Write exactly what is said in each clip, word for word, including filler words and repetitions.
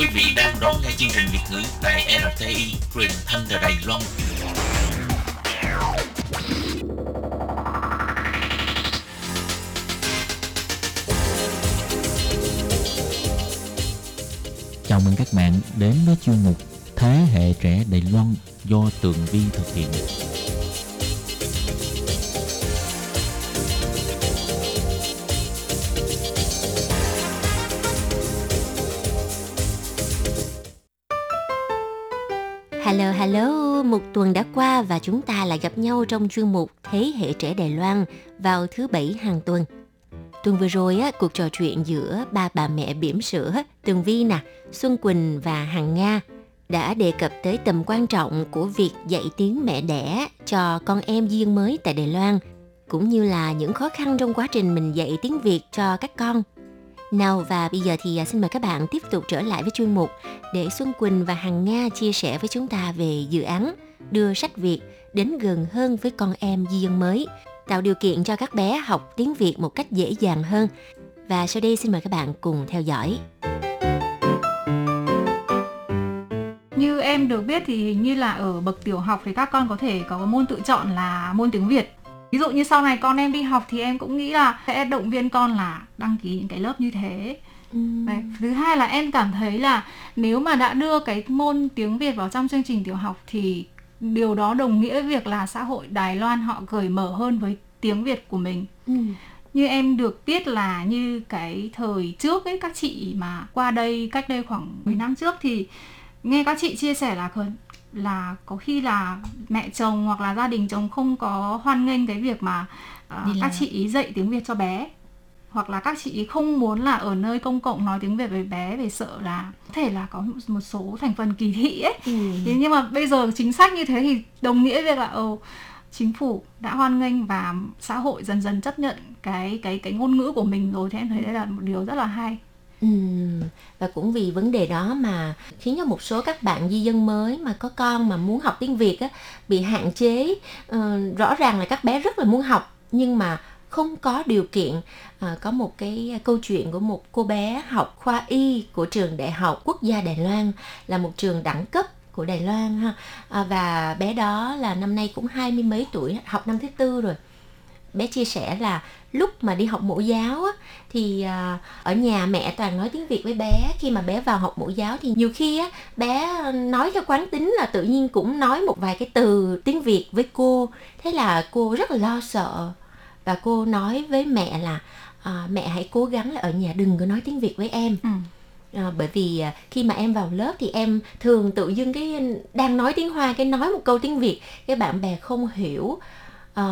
Quý vị đang đón nghe chương trình Việt ngữ tại rờ tê i, truyền thanh từ Đài Loan. Chào mừng các bạn đến với chuyên mục Thế hệ trẻ Đài Loan do Tường Vi thực hiện. Hello, hello, một tuần đã qua và chúng ta lại gặp nhau trong chuyên mục Thế hệ trẻ Đài Loan vào thứ Bảy hàng tuần. Tuần vừa rồi, á, cuộc trò chuyện giữa ba bà mẹ bỉm sữa Tường Vi, nè, Xuân Quỳnh và Hằng Nga đã đề cập tới tầm quan trọng của việc dạy tiếng mẹ đẻ cho con em duyên mới tại Đài Loan, cũng như là những khó khăn trong quá trình mình dạy tiếng Việt cho các con. Nào, và bây giờ thì xin mời các bạn tiếp tục trở lại với chuyên mục để Xuân Quỳnh và Hằng Nga chia sẻ với chúng ta về dự án đưa sách Việt đến gần hơn với con em di dân mới, tạo điều kiện cho các bé học tiếng Việt một cách dễ dàng hơn. Và sau đây xin mời các bạn cùng theo dõi. Như em được biết thì hình như là ở bậc tiểu học thì các con có thể có môn tự chọn là môn tiếng Việt. Ví dụ như sau này con em đi học thì em cũng nghĩ là sẽ động viên con là đăng ký những cái lớp như thế. Ừ. Đấy. Thứ hai là em cảm thấy là nếu mà đã đưa cái môn tiếng Việt vào trong chương trình tiểu học thì điều đó đồng nghĩa với việc là xã hội Đài Loan họ cởi mở hơn với tiếng Việt của mình. Ừ. Như em được biết là như cái thời trước ấy, các chị mà qua đây cách đây khoảng mười năm trước thì nghe các chị chia sẻ là là có khi là mẹ chồng hoặc là gia đình chồng không có hoan nghênh cái việc mà uh, các chị ý dạy tiếng Việt cho bé, hoặc là các chị ý không muốn là ở nơi công cộng nói tiếng Việt với bé vì sợ là có thể là có một số thành phần kỳ thị ấy. Ừ. Thế nhưng mà bây giờ chính sách như thế thì đồng nghĩa với là oh, chính phủ đã hoan nghênh và xã hội dần dần chấp nhận cái cái cái ngôn ngữ của mình rồi, thì em thấy đây là một điều rất là hay. Ừ. Và cũng vì vấn đề đó mà khiến cho một số các bạn di dân mới mà có con mà muốn học tiếng Việt á, bị hạn chế. Ừ, rõ ràng là các bé rất là muốn học nhưng mà không có điều kiện. À, có một cái câu chuyện của một cô bé học khoa y của Trường Đại học Quốc gia Đài Loan, là một trường đẳng cấp của Đài Loan ha. À, và bé đó là năm nay cũng hai mươi mấy tuổi, học năm thứ tư rồi. Bé chia sẻ là lúc mà đi học mẫu giáo á, thì à, ở nhà mẹ toàn nói tiếng Việt với bé. Khi mà bé vào học mẫu giáo thì nhiều khi á, bé nói theo quán tính là tự nhiên cũng nói một vài cái từ tiếng Việt với cô. Thế là cô rất là lo sợ và cô nói với mẹ là à, mẹ hãy cố gắng là ở nhà đừng có nói tiếng Việt với em. Ừ. À, bởi vì khi mà em vào lớp thì em thường tự dưng cái đang nói tiếng Hoa, cái nói một câu tiếng Việt, cái bạn bè không hiểu. À,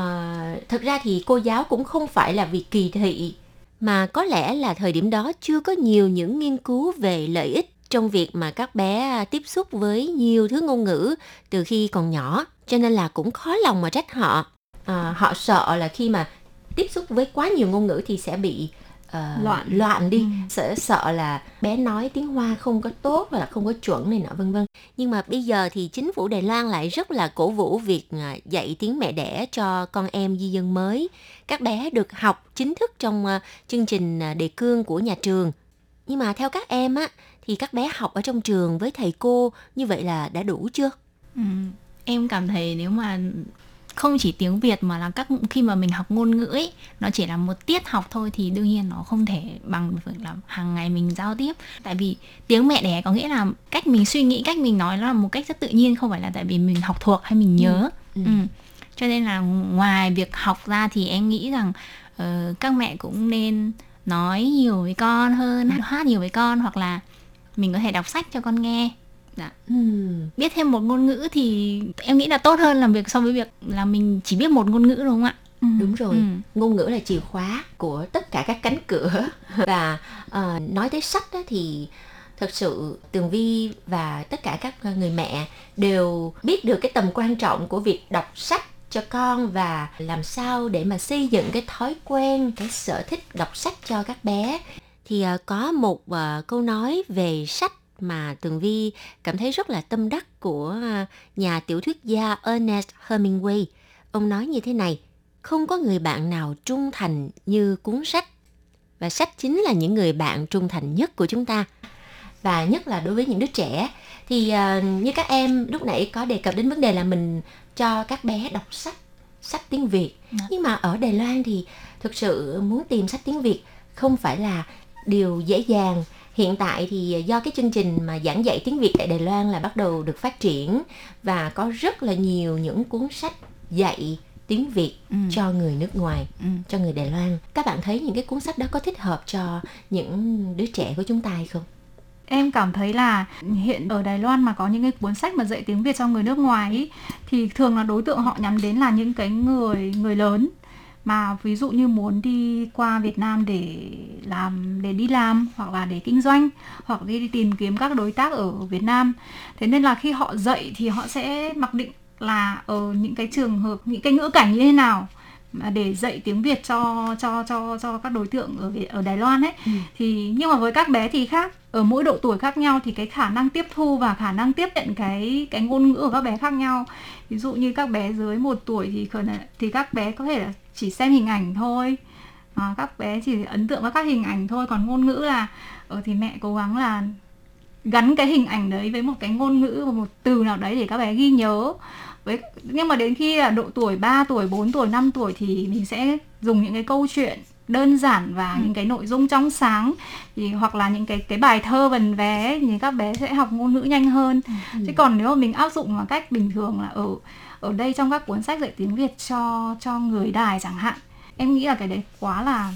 thật ra thì cô giáo cũng không phải là vì kỳ thị, mà có lẽ là thời điểm đó chưa có nhiều những nghiên cứu về lợi ích trong việc mà các bé tiếp xúc với nhiều thứ ngôn ngữ từ khi còn nhỏ, cho nên là cũng khó lòng mà trách họ. À, họ sợ là khi mà tiếp xúc với quá nhiều ngôn ngữ thì sẽ bị uh, loạn. loạn đi, ừ. Sợ, sợ là bé nói tiếng Hoa không có tốt và không có chuẩn này nọ vân vân. Nhưng mà bây giờ thì chính phủ Đài Loan lại rất là cổ vũ việc dạy tiếng mẹ đẻ cho con em di dân mới. Các bé được học chính thức trong uh, chương trình đề cương của nhà trường. Nhưng mà theo các em á, thì các bé học ở trong trường với thầy cô như vậy là đã đủ chưa? Ừ. Em cảm thấy nếu mà không chỉ tiếng Việt mà là các khi mà mình học ngôn ngữ ấy, nó chỉ là một tiết học thôi thì đương nhiên nó không thể bằng việc là hàng ngày mình giao tiếp. Tại vì tiếng mẹ đẻ có nghĩa là cách mình suy nghĩ, cách mình nói nó là một cách rất tự nhiên, không phải là tại vì mình học thuộc hay mình nhớ. Ừ. Ừ. Cho nên là ngoài việc học ra thì em nghĩ rằng uh, các mẹ cũng nên nói nhiều với con hơn, hát nhiều với con, hoặc là mình có thể đọc sách cho con nghe. Dạ. Ừ. Biết thêm một ngôn ngữ thì em nghĩ là tốt hơn làm việc so với việc là mình chỉ biết một ngôn ngữ, đúng không ạ? Ừ. Đúng rồi, ừ. Ngôn ngữ là chìa khóa của tất cả các cánh cửa. Và uh, nói tới sách đó thì thật sự Tường Vi và tất cả các người mẹ đều biết được cái tầm quan trọng của việc đọc sách cho con, và làm sao để mà xây dựng cái thói quen, cái sở thích đọc sách cho các bé. Thì uh, có một uh, câu nói về sách mà Tường Vi cảm thấy rất là tâm đắc của nhà tiểu thuyết gia Ernest Hemingway. Ông nói như thế này: không có người bạn nào trung thành như cuốn sách, và sách chính là những người bạn trung thành nhất của chúng ta. và nhất là đối với những đứa trẻ. Thì uh, như các em lúc nãy có đề cập đến vấn đề là mình cho các bé đọc sách, sách tiếng Việt. Đó. Nhưng mà ở Đài Loan thì thực sự muốn tìm sách tiếng Việt không phải là điều dễ dàng. Hiện tại thì do cái chương trình mà giảng dạy tiếng Việt tại Đài Loan là bắt đầu được phát triển và có rất là nhiều những cuốn sách dạy tiếng Việt ừ. cho người nước ngoài, ừ. cho người Đài Loan. Các bạn thấy những cái cuốn sách đó có thích hợp cho những đứa trẻ của chúng ta hay không? Em cảm thấy là hiện ở Đài Loan mà có những cái cuốn sách mà dạy tiếng Việt cho người nước ngoài ý, thì thường là đối tượng họ nhắm đến là những cái người người lớn mà ví dụ như muốn đi qua Việt Nam để làm để đi làm hoặc là để kinh doanh hoặc đi tìm kiếm các đối tác ở Việt Nam. Thế nên là khi họ dạy thì họ sẽ mặc định là ở những cái trường hợp, những cái ngữ cảnh như thế nào mà để dạy tiếng Việt cho cho cho cho các đối tượng ở ở Đài Loan ấy. Ừ. Thì nhưng mà với các bé thì khác, ở mỗi độ tuổi khác nhau thì cái khả năng tiếp thu và khả năng tiếp nhận cái cái ngôn ngữ của các bé khác nhau. Ví dụ như các bé dưới một tuổi thì khả năng, thì các bé có thể là chỉ xem hình ảnh thôi. À, các bé chỉ ấn tượng với các hình ảnh thôi, còn ngôn ngữ là ờ thì mẹ cố gắng là gắn cái hình ảnh đấy với một cái ngôn ngữ và một từ nào đấy để các bé ghi nhớ. Với, nhưng mà đến khi là độ tuổi ba tuổi, bốn tuổi, năm tuổi thì mình sẽ dùng những cái câu chuyện đơn giản và ừ. những cái nội dung trong sáng thì, hoặc là những cái cái bài thơ vần vé thì các bé sẽ học ngôn ngữ nhanh hơn. Ừ. Chứ còn nếu mà mình áp dụng vào cách bình thường là ở ở đây trong các cuốn sách dạy tiếng Việt cho cho người Đài chẳng hạn, em nghĩ là cái đấy quá là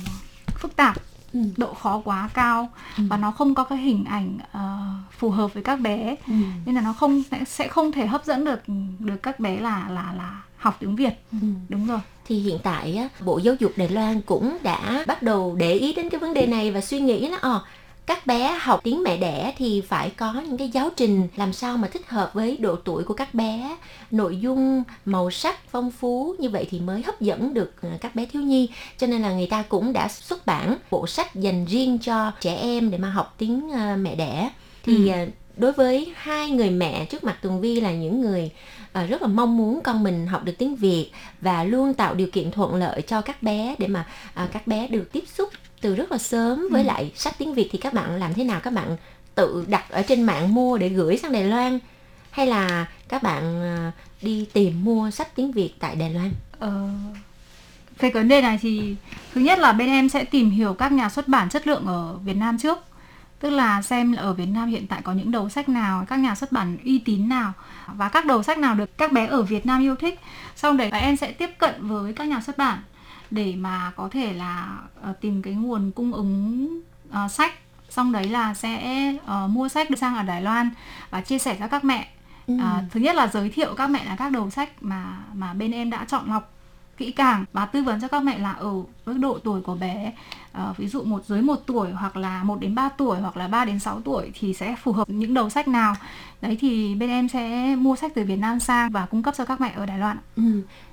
phức tạp. Ừ. Độ khó quá cao ừ. và nó không có cái hình ảnh uh, phù hợp với các bé ừ. nên là nó không sẽ không thể hấp dẫn được được các bé là là là học tiếng Việt. Ừ. Đúng rồi. Thì hiện tại Bộ Giáo dục Đài Loan cũng đã bắt đầu để ý đến cái vấn đề này và suy nghĩ là ờ à, các bé học tiếng mẹ đẻ thì phải có những cái giáo trình làm sao mà thích hợp với độ tuổi của các bé, nội dung, màu sắc phong phú như vậy thì mới hấp dẫn được các bé thiếu nhi. Cho nên là người ta cũng đã xuất bản bộ sách dành riêng cho trẻ em để mà học tiếng mẹ đẻ. Thì ừ. đối với hai người mẹ trước mặt Tường Vi là những người rất là mong muốn con mình học được tiếng Việt và luôn tạo điều kiện thuận lợi cho các bé để mà các bé được tiếp xúc từ rất là sớm với ừ. lại sách tiếng Việt, thì các bạn làm thế nào? Các bạn tự đặt ở trên mạng mua để gửi sang Đài Loan hay là các bạn đi tìm mua sách tiếng Việt tại Đài Loan? Ờ, cái vấn đề này thì thứ nhất là bên em sẽ tìm hiểu các nhà xuất bản chất lượng ở Việt Nam trước, tức là xem là ở Việt Nam hiện tại có những đầu sách nào, các nhà xuất bản uy tín nào và các đầu sách nào được các bé ở Việt Nam yêu thích. Sau đấy em sẽ tiếp cận với các nhà xuất bản để mà có thể là uh, tìm cái nguồn cung ứng uh, sách, xong đấy là sẽ uh, mua sách được sang ở Đài Loan và chia sẻ cho các mẹ. Ừ. Uh, thứ nhất là giới thiệu các mẹ là các đầu sách mà mà bên em đã chọn lọc kỹ càng và tư vấn cho các mẹ là ở với độ tuổi của bé, uh, ví dụ một dưới một tuổi hoặc là một đến ba tuổi hoặc là ba đến sáu tuổi thì sẽ phù hợp những đầu sách nào. Đấy thì bên em sẽ mua sách từ Việt Nam sang và cung cấp cho các mẹ ở Đài Loan. Ừ.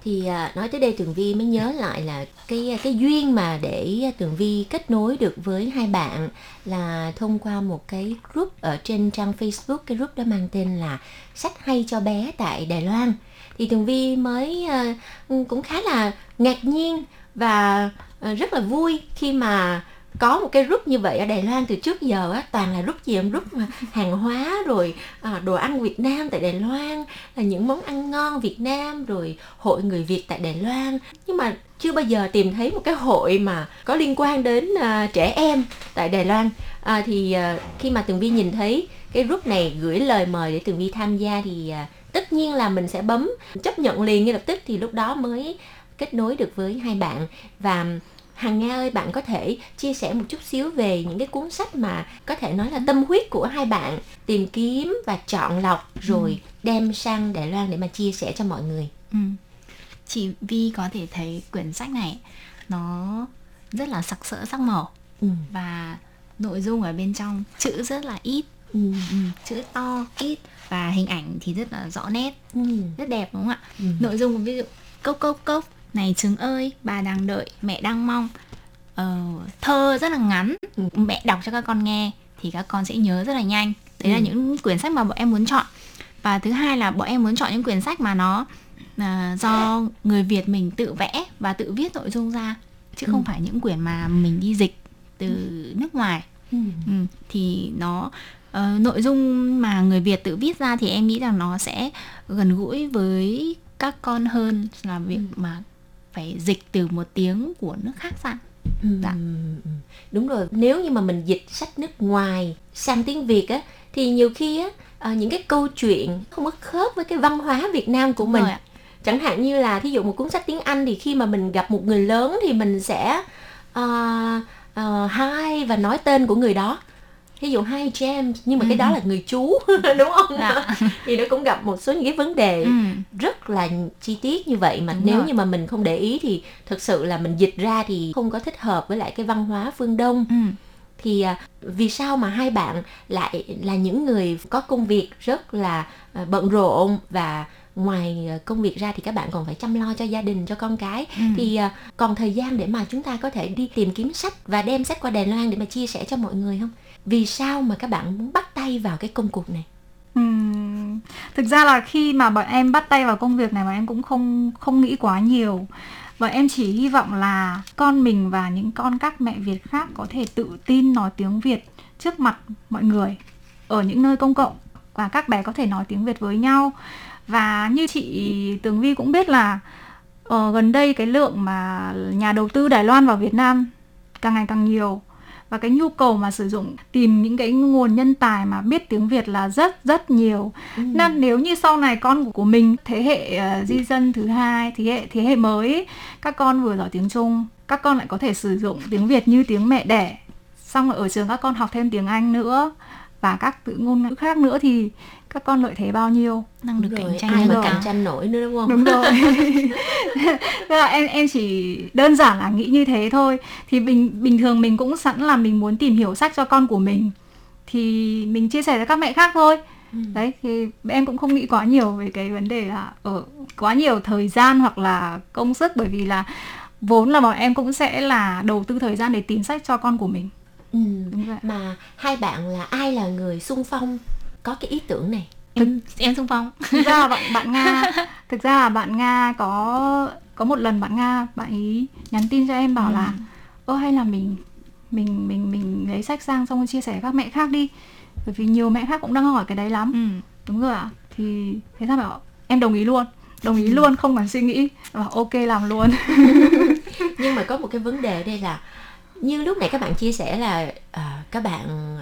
Thì à, nói tới đây Tường Vi mới nhớ lại là cái cái duyên mà để Tường Vi kết nối được với hai bạn là thông qua một cái group ở trên trang Facebook. Cái group đó mang tên là Sách hay cho bé tại Đài Loan. Thì Tường Vi mới à, cũng khá là ngạc nhiên và à, rất là vui khi mà có một cái group như vậy ở Đài Loan. Từ trước giờ á, toàn là group gì em, group hàng hóa rồi à, đồ ăn Việt Nam tại Đài Loan, là những món ăn ngon Việt Nam, rồi hội người Việt tại Đài Loan. Nhưng mà chưa bao giờ tìm thấy một cái hội mà có liên quan đến à, trẻ em tại Đài Loan. À, thì à, khi mà Tường Vi nhìn thấy cái group này gửi lời mời để Tường Vi tham gia thì à, tất nhiên là mình sẽ bấm chấp nhận liền ngay lập tức. Thì lúc đó mới kết nối được với hai bạn. Và Hằng Nga ơi, bạn có thể chia sẻ một chút xíu về những cái cuốn sách mà có thể nói là tâm huyết của hai bạn tìm kiếm và chọn lọc rồi đem sang Đài Loan để mà chia sẻ cho mọi người. Ừ. Chị Vi có thể thấy quyển sách này nó rất là sặc sỡ sắc màu ừ. và nội dung ở bên trong chữ rất là ít, ừ. Ừ. chữ to ít và hình ảnh thì rất là rõ nét, ừ. rất đẹp đúng không ạ? Ừ. Nội dung ví dụ cốc cốc cốc, này trứng ơi, bà đang đợi, mẹ đang mong. ờ, Thơ rất là ngắn, mẹ đọc cho các con nghe thì các con sẽ nhớ rất là nhanh. Đấy ừ. là những quyển sách mà bọn em muốn chọn. Và thứ hai là bọn em muốn chọn những quyển sách mà nó uh, do người Việt mình tự vẽ và tự viết nội dung ra, chứ không ừ. phải những quyển mà mình đi dịch từ ừ. nước ngoài. ừ. Ừ, thì nó uh, nội dung mà người Việt tự viết ra thì em nghĩ rằng nó sẽ gần gũi với các con hơn là việc ừ. mà phải dịch từ một tiếng của nước khác sang. Ừ. Dạ. Đúng rồi, nếu như mà mình dịch sách nước ngoài sang tiếng Việt á, thì nhiều khi á, à, những cái câu chuyện không có khớp với cái văn hóa Việt Nam của mình. Chẳng hạn như là thí dụ một cuốn sách tiếng Anh thì khi mà mình gặp một người lớn thì mình sẽ uh, uh, hi và nói tên của người đó. Thí dụ hi James, nhưng mà ừ. cái đó là người chú đúng không? Dạ. Thì nó cũng gặp một số những cái vấn đề ừ. rất là chi tiết như vậy mà đúng nếu rồi. Như mà mình không để ý thì thực sự là mình dịch ra thì không có thích hợp với lại cái văn hóa phương Đông. Ừ. Thì vì sao mà hai bạn lại là những người có công việc rất là bận rộn, và ngoài công việc ra thì các bạn còn phải chăm lo cho gia đình, cho con cái, ừ. thì còn thời gian để mà chúng ta có thể đi tìm kiếm sách và đem sách qua Đài Loan để mà chia sẻ cho mọi người không? Vì sao mà các bạn muốn bắt tay vào cái công cuộc này? Ừ. Thực ra là khi mà bọn em bắt tay vào công việc này, bọn em cũng không, không nghĩ quá nhiều. Và em chỉ hy vọng là con mình và những con các mẹ Việt khác có thể tự tin nói tiếng Việt trước mặt mọi người ở những nơi công cộng, và các bé có thể nói tiếng Việt với nhau. Và như chị Tường Vi cũng biết là ở gần đây cái lượng mà nhà đầu tư Đài Loan vào Việt Nam càng ngày càng nhiều, và cái nhu cầu mà sử dụng tìm những cái nguồn nhân tài mà biết tiếng Việt là rất rất nhiều. Ừ. Nên nếu như sau này con của mình thế hệ uh, di dân thứ hai, thế hệ thế hệ mới ấy, các con vừa giỏi tiếng Trung, các con lại có thể sử dụng tiếng Việt như tiếng mẹ đẻ, xong rồi ở trường các con học thêm tiếng Anh nữa và các tự ngôn ngữ khác nữa, thì các con lợi thế bao nhiêu, năng lực cạnh tranh, ai mà cạnh tranh nổi nữa, đúng không? Đúng rồi. Là em em chỉ đơn giản là nghĩ như thế thôi. Thì bình bình thường mình cũng sẵn là mình muốn tìm hiểu sách cho con của mình thì mình chia sẻ với các mẹ khác thôi. Ừ. Đấy, thì em cũng không nghĩ quá nhiều về cái vấn đề là ở quá nhiều thời gian hoặc là công sức, bởi vì là vốn là bọn em cũng sẽ là đầu tư thời gian để tìm sách cho con của mình. Ừ. Đúng vậy. Mà hai bạn là ai là người xung phong có cái ý tưởng này? Em, em xung phong. Thực ra là bạn, bạn Nga Thực ra là bạn Nga có Có một lần bạn Nga, bạn ý nhắn tin cho em bảo ừ. là Ơ hay là mình Mình mình mình lấy sách sang xong rồi chia sẻ các mẹ khác đi, bởi vì nhiều mẹ khác cũng đang hỏi cái đấy lắm. Ừ. Đúng rồi ạ. À? Thì thế sao bảo em đồng ý luôn. Đồng ý ừ. luôn, không cần suy nghĩ, bảo ok làm luôn. Nhưng mà có một cái vấn đề ở đây là như lúc nãy các bạn chia sẻ là uh, các bạn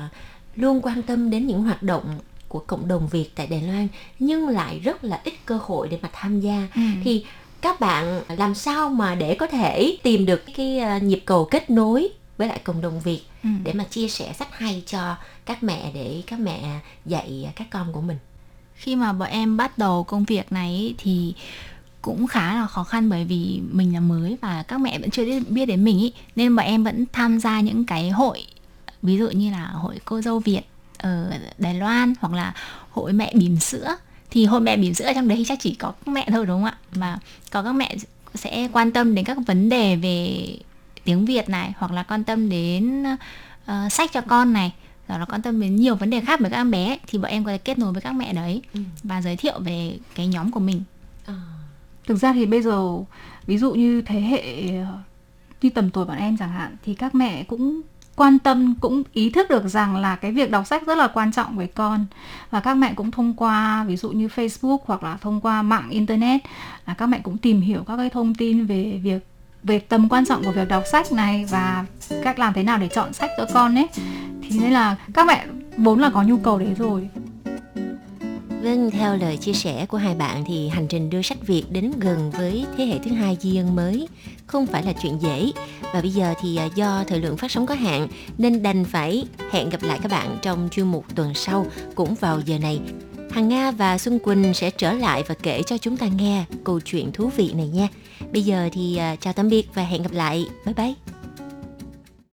luôn quan tâm đến những hoạt động của cộng đồng Việt tại Đài Loan nhưng lại rất là ít cơ hội để mà tham gia. Ừ. Thì các bạn làm sao mà để có thể tìm được cái nhịp cầu kết nối với lại cộng đồng Việt ừ. để mà chia sẻ sách hay cho các mẹ, để các mẹ dạy các con của mình? Khi mà bọn em bắt đầu công việc này thì cũng khá là khó khăn, bởi vì mình là mới và các mẹ vẫn chưa biết đến mình ý. Nên bọn em vẫn tham gia những cái hội, ví dụ như là hội cô dâu Việt ở Đài Loan hoặc là hội mẹ bỉm sữa. Thì hội mẹ bỉm sữa trong đấy chắc chỉ có các mẹ thôi, đúng không ạ? Mà có các mẹ sẽ quan tâm đến các vấn đề về tiếng Việt này, hoặc là quan tâm đến uh, sách cho con này, rồi nó quan tâm đến nhiều vấn đề khác với các em bé. Thì bọn em có thể kết nối với các mẹ đấy và giới thiệu về cái nhóm của mình. À. Thực ra thì bây giờ ví dụ như thế hệ như tầm tuổi bọn em chẳng hạn, thì các mẹ cũng quan tâm, cũng ý thức được rằng là cái việc đọc sách rất là quan trọng với con, và các mẹ cũng thông qua ví dụ như Facebook hoặc là thông qua mạng internet là các mẹ cũng tìm hiểu các cái thông tin về việc về tầm quan trọng của việc đọc sách này và cách làm thế nào để chọn sách cho con ấy. Thì nên là các mẹ vốn là có nhu cầu đấy rồi. Vâng, theo lời chia sẻ của hai bạn thì hành trình đưa sách Việt đến gần với thế hệ thứ hai di dân mới không phải là chuyện dễ. Và bây giờ thì do thời lượng phát sóng có hạn nên đành phải hẹn gặp lại các bạn trong chuyên mục tuần sau cũng vào giờ này. Hằng Nga và Xuân Quỳnh sẽ trở lại và kể cho chúng ta nghe câu chuyện thú vị này nha. Bây giờ thì chào tạm biệt và hẹn gặp lại. Bye bye.